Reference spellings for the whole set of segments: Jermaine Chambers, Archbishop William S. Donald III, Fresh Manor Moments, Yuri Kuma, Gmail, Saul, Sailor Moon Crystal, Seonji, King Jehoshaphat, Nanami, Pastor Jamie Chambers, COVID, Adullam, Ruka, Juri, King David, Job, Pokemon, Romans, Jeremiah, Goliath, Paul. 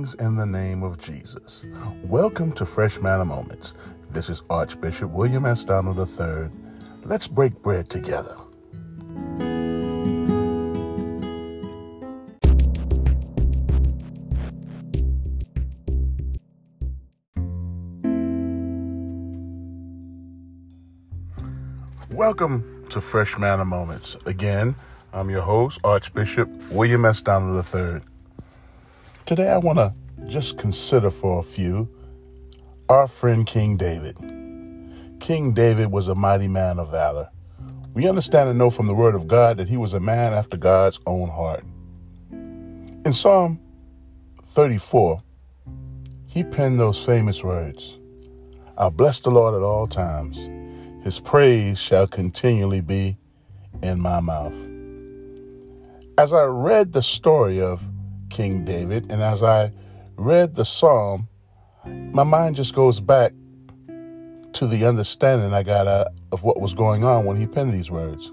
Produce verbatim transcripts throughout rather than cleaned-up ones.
Blessings in the name of Jesus. Welcome to Fresh Manor Moments. This is Archbishop William S. Donald the third. Let's break bread together. Welcome to Fresh Manor Moments. Again, I'm your host, Archbishop William S. Donald the third. Today I want to just consider for a few our friend King David. King David was a mighty man of valor. We understand and know from the word of God that he was a man after God's own heart. In Psalm thirty-four, he penned those famous words, "I'll bless the Lord at all times. His praise shall continually be in my mouth." As I read the story of King David, and as I read the psalm, my mind just goes back to the understanding I got out of what was going on when he penned these words.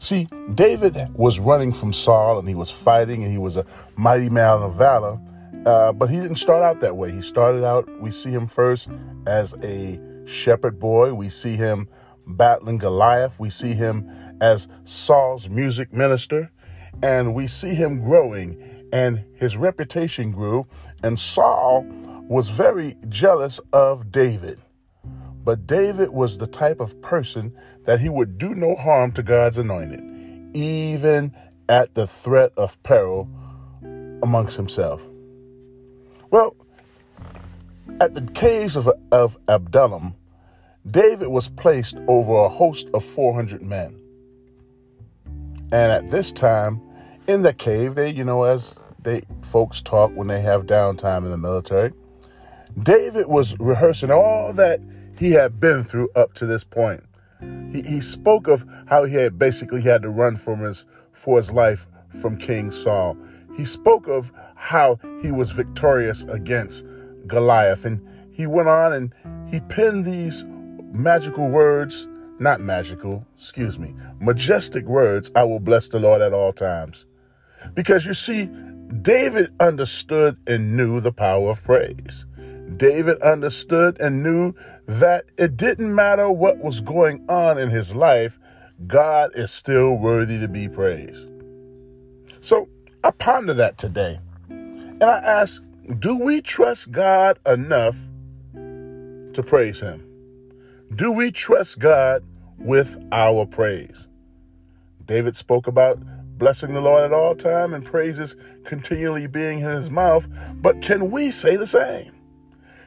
See, David was running from Saul, and he was fighting, and he was a mighty man of valor, uh, but he didn't start out that way. He started out, we see him first as a shepherd boy. We see him battling Goliath. We see him as Saul's music minister, and we see him growing, and his reputation grew, and Saul was very jealous of David. But David was the type of person that he would do no harm to God's anointed, even at the threat of peril amongst himself. Well, at the caves of, of Adullam, David was placed over a host of four hundred men. And at this time, in the cave, they, you know, as they folks talk when they have downtime in the military, David was rehearsing all that he had been through up to this point. He, he spoke of how he had basically had to run from his, for his life from King Saul. He spoke of how he was victorious against Goliath, and he went on and he penned these magical words, not magical, excuse me, majestic words, "I will bless the Lord at all times." Because you see, David understood and knew the power of praise. David understood and knew that it didn't matter what was going on in his life, God is still worthy to be praised. So I ponder that today, and I ask, do we trust God enough to praise him? Do we trust God with our praise? David spoke about blessing the Lord at all time and praises continually being in his mouth, but can we say the same?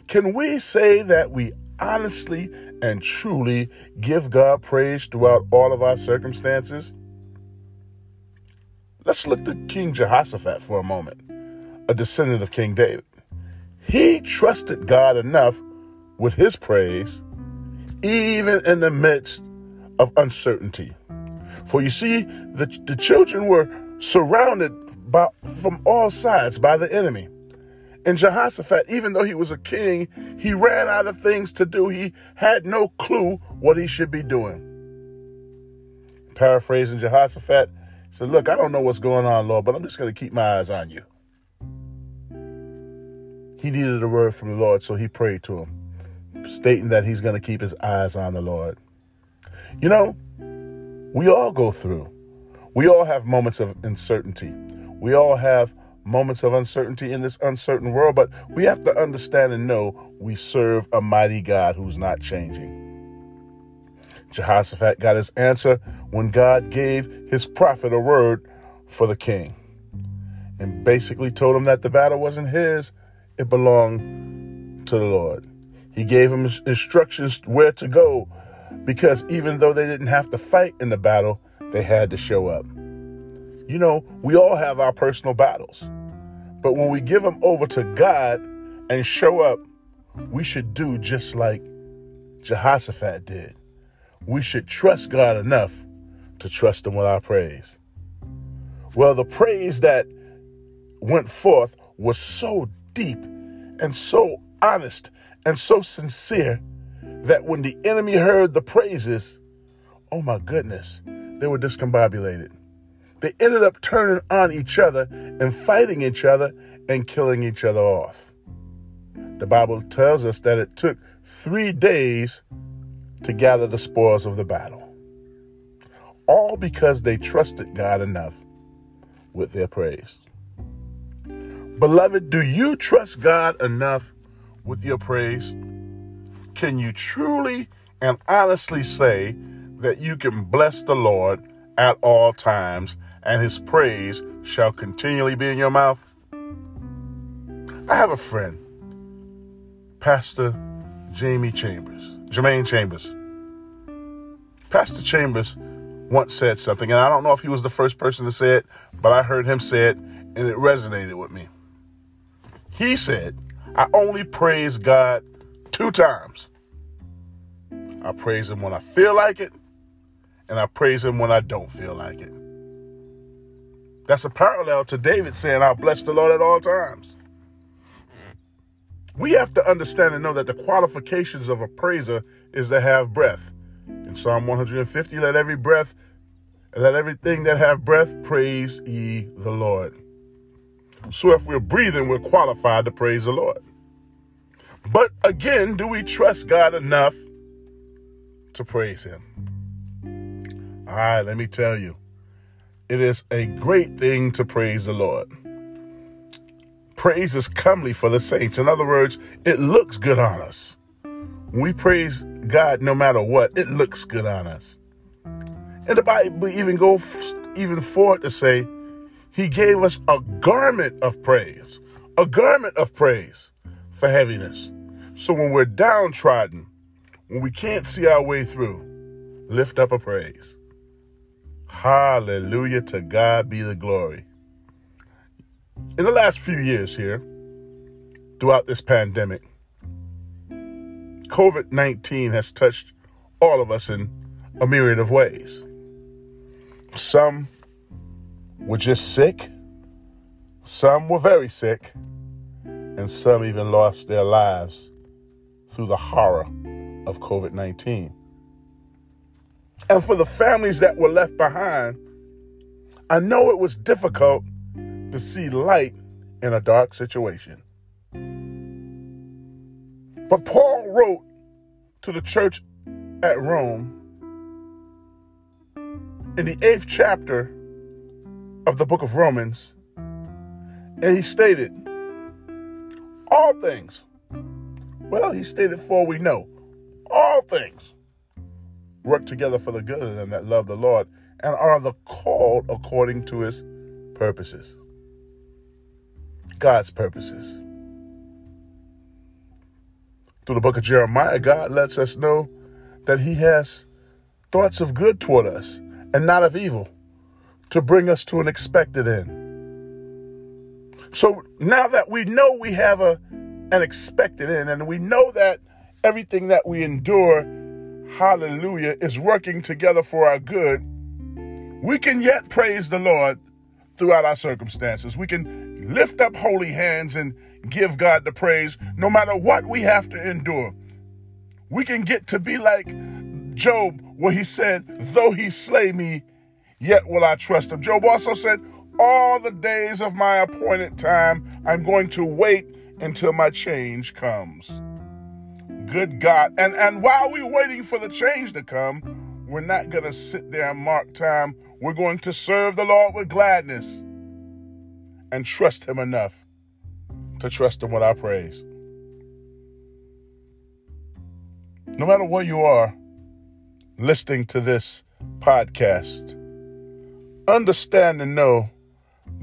Can we say that we honestly and truly give God praise throughout all of our circumstances? Let's look to King Jehoshaphat for a moment, a descendant of King David. He trusted God enough with his praise, even in the midst of uncertainty. For you see, the, the children were surrounded by, from all sides by the enemy. And Jehoshaphat, even though he was a king, he ran out of things to do. He had no clue what he should be doing. Paraphrasing Jehoshaphat, he said, "Look, I don't know what's going on, Lord, but I'm just going to keep my eyes on you." He needed a word from the Lord, so he prayed to him, stating that he's going to keep his eyes on the Lord. You know, we all go through. We all have moments of uncertainty. We all have moments of uncertainty in this uncertain world, but we have to understand and know we serve a mighty God who's not changing. Jehoshaphat got his answer when God gave his prophet a word for the king and basically told him that the battle wasn't his. It belonged to the Lord. He gave him instructions where to go, because even though they didn't have to fight in the battle, they had to show up. You know, we all have our personal battles, but when we give them over to God and show up, we should do just like Jehoshaphat did. We should trust God enough to trust him with our praise. Well, the praise that went forth was so deep and so honest and so sincere that when the enemy heard the praises, oh my goodness, they were discombobulated. They ended up turning on each other and fighting each other and killing each other off. The Bible tells us that it took three days to gather the spoils of the battle. All because they trusted God enough with their praise. Beloved, do you trust God enough with your praise? Can you truly and honestly say that you can bless the Lord at all times and his praise shall continually be in your mouth? I have a friend, Pastor Jamie Chambers, Jermaine Chambers. Pastor Chambers once said something, and I don't know if he was the first person to say it, but I heard him say it, and it resonated with me. He said, I only praise God two times. I praise him when I feel like it, and I praise him when I don't feel like it. That's a parallel to David saying, I'll bless the Lord at all times. We have to understand and know that the qualifications of a praiser is to have breath. In Psalm one hundred fifty, let every breath, let everything that have breath praise ye the Lord. So if we're breathing, we're qualified to praise the Lord. But again, do we trust God enough to praise him? All right, let me tell you, it is a great thing to praise the Lord. Praise is comely for the saints. In other words, it looks good on us. When we praise God, no matter what, it looks good on us. And the Bible even goes even forward to say, he gave us a garment of praise, a garment of praise for heaviness. So when we're downtrodden, when we can't see our way through, lift up a praise. Hallelujah, to God be the glory. In the last few years here, throughout this pandemic, covid nineteen has touched all of us in a myriad of ways. Some were just sick, some were very sick, and some even lost their lives through the horror of covid nineteen. And for the families that were left behind, I know it was difficult to see light in a dark situation. But Paul wrote to the church at Rome in the eighth chapter of the book of Romans, and he stated, all things, well, he stated, for we know, all things work together for the good of them that love the Lord and are the called according to his purposes. God's purposes. Through the book of Jeremiah, God lets us know that he has thoughts of good toward us and not of evil, to bring us to an expected end. So now that we know we have a, an expected end, and we know that everything that we endure, hallelujah, is working together for our good, we can yet praise the Lord throughout our circumstances. We can lift up holy hands and give God the praise, no matter what we have to endure. We can get to be like Job, where he said, though he slay me, yet will I trust him. Job also said, all the days of my appointed time, I'm going to wait until my change comes. Good God. And, and while we're waiting for the change to come, we're not going to sit there and mark time. We're going to serve the Lord with gladness and trust him enough to trust him with our praise. No matter where you are listening to this podcast, understand and know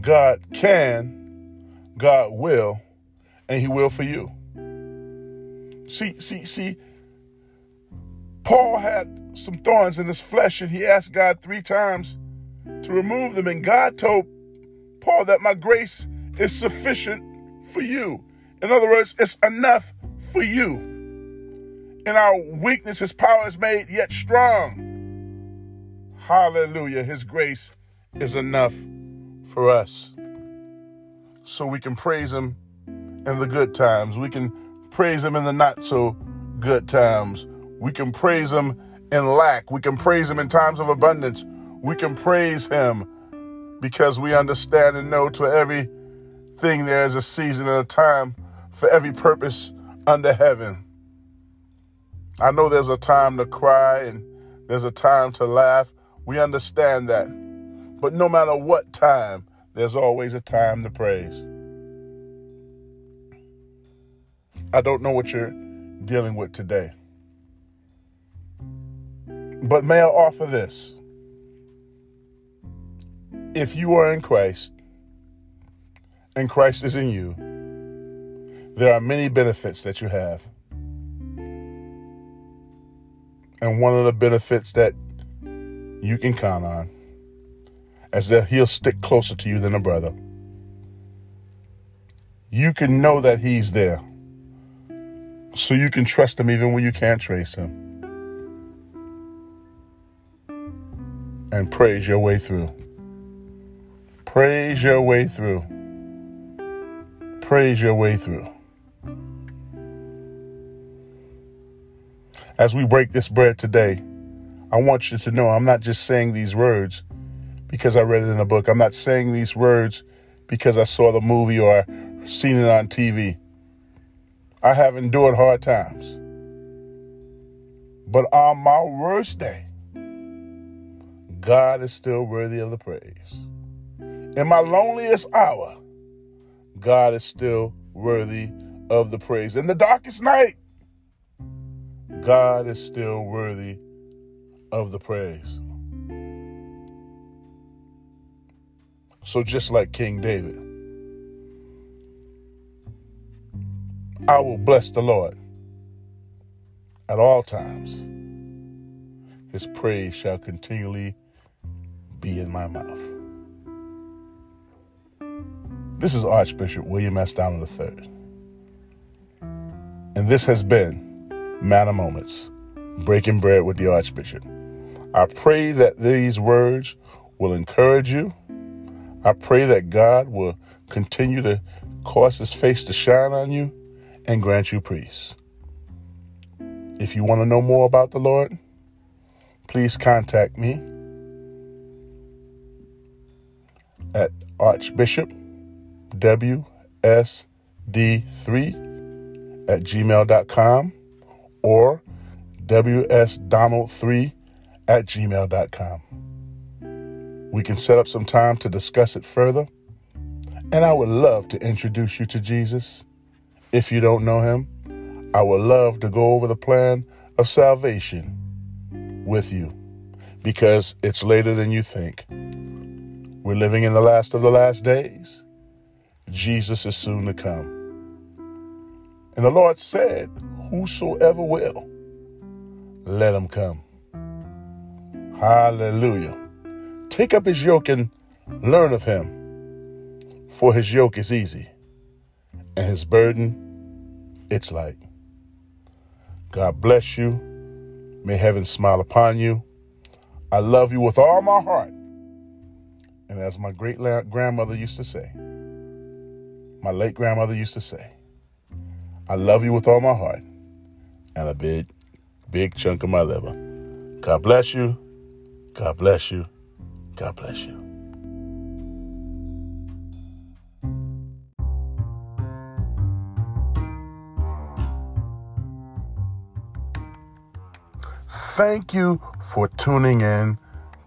God can, God will, and he will for you. See, see, see, Paul had some thorns in his flesh, and he asked God three times to remove them. And God told Paul that my grace is sufficient for you. In other words, it's enough for you. In our weakness, his power is made yet strong. Hallelujah. His grace is enough for us. So we can praise him in the good times. We can praise him in the not so good times. We can praise him in lack. We can praise him in times of abundance. We can praise him because we understand and know to everything there is a season and a time for every purpose under heaven. I know there's a time to cry and there's a time to laugh. We understand that. But no matter what time, there's always a time to praise. I don't know what you're dealing with today. But may I offer this. If you are in Christ and Christ is in you, there are many benefits that you have. And one of the benefits that you can count on is that he'll stick closer to you than a brother. You can know that he's there, so you can trust him even when you can't trace him. And praise your way through. Praise your way through. Praise your way through. As we break this bread today, I want you to know I'm not just saying these words because I read it in a book. I'm not saying these words because I saw the movie or seen it on T V. I have endured hard times. But on my worst day, God is still worthy of the praise. In my loneliest hour, God is still worthy of the praise. In the darkest night, God is still worthy of the praise. So just like King David, I will bless the Lord at all times. His praise shall continually be in my mouth. This is Archbishop William S. Donald the third. And this has been Manor Moments, Breaking Bread with the Archbishop. I pray that these words will encourage you. I pray that God will continue to cause his face to shine on you and grant you peace. If you want to know more about the Lord, please contact me at archbishop w s d three at gmail dot com or w s donald three at gmail dot com. We can set up some time to discuss it further, and I would love to introduce you to Jesus. If you don't know him, I would love to go over the plan of salvation with you, because it's later than you think. We're living in the last of the last days. Jesus is soon to come. And the Lord said, whosoever will, let him come. Hallelujah. Take up his yoke and learn of him, for his yoke is easy and his burden, it's light. God bless you. May heaven smile upon you. I love you with all my heart. And as my great grandmother used to say, my late grandmother used to say, I love you with all my heart and a big, big chunk of my liver. God bless you. God bless you. God bless you. Thank you for tuning in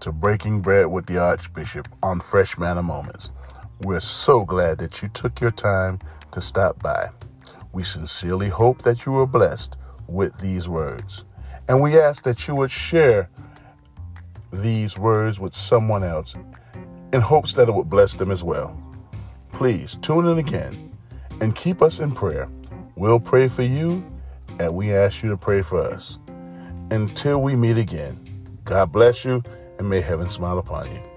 to Breaking Bread with the Archbishop on Fresh Manor Moments. We're so glad that you took your time to stop by. We sincerely hope that you were blessed with these words. And we ask that you would share these words with someone else in hopes that it would bless them as well. Please tune in again and keep us in prayer. We'll pray for you, and we ask you to pray for us. Until we meet again, God bless you, and may heaven smile upon you.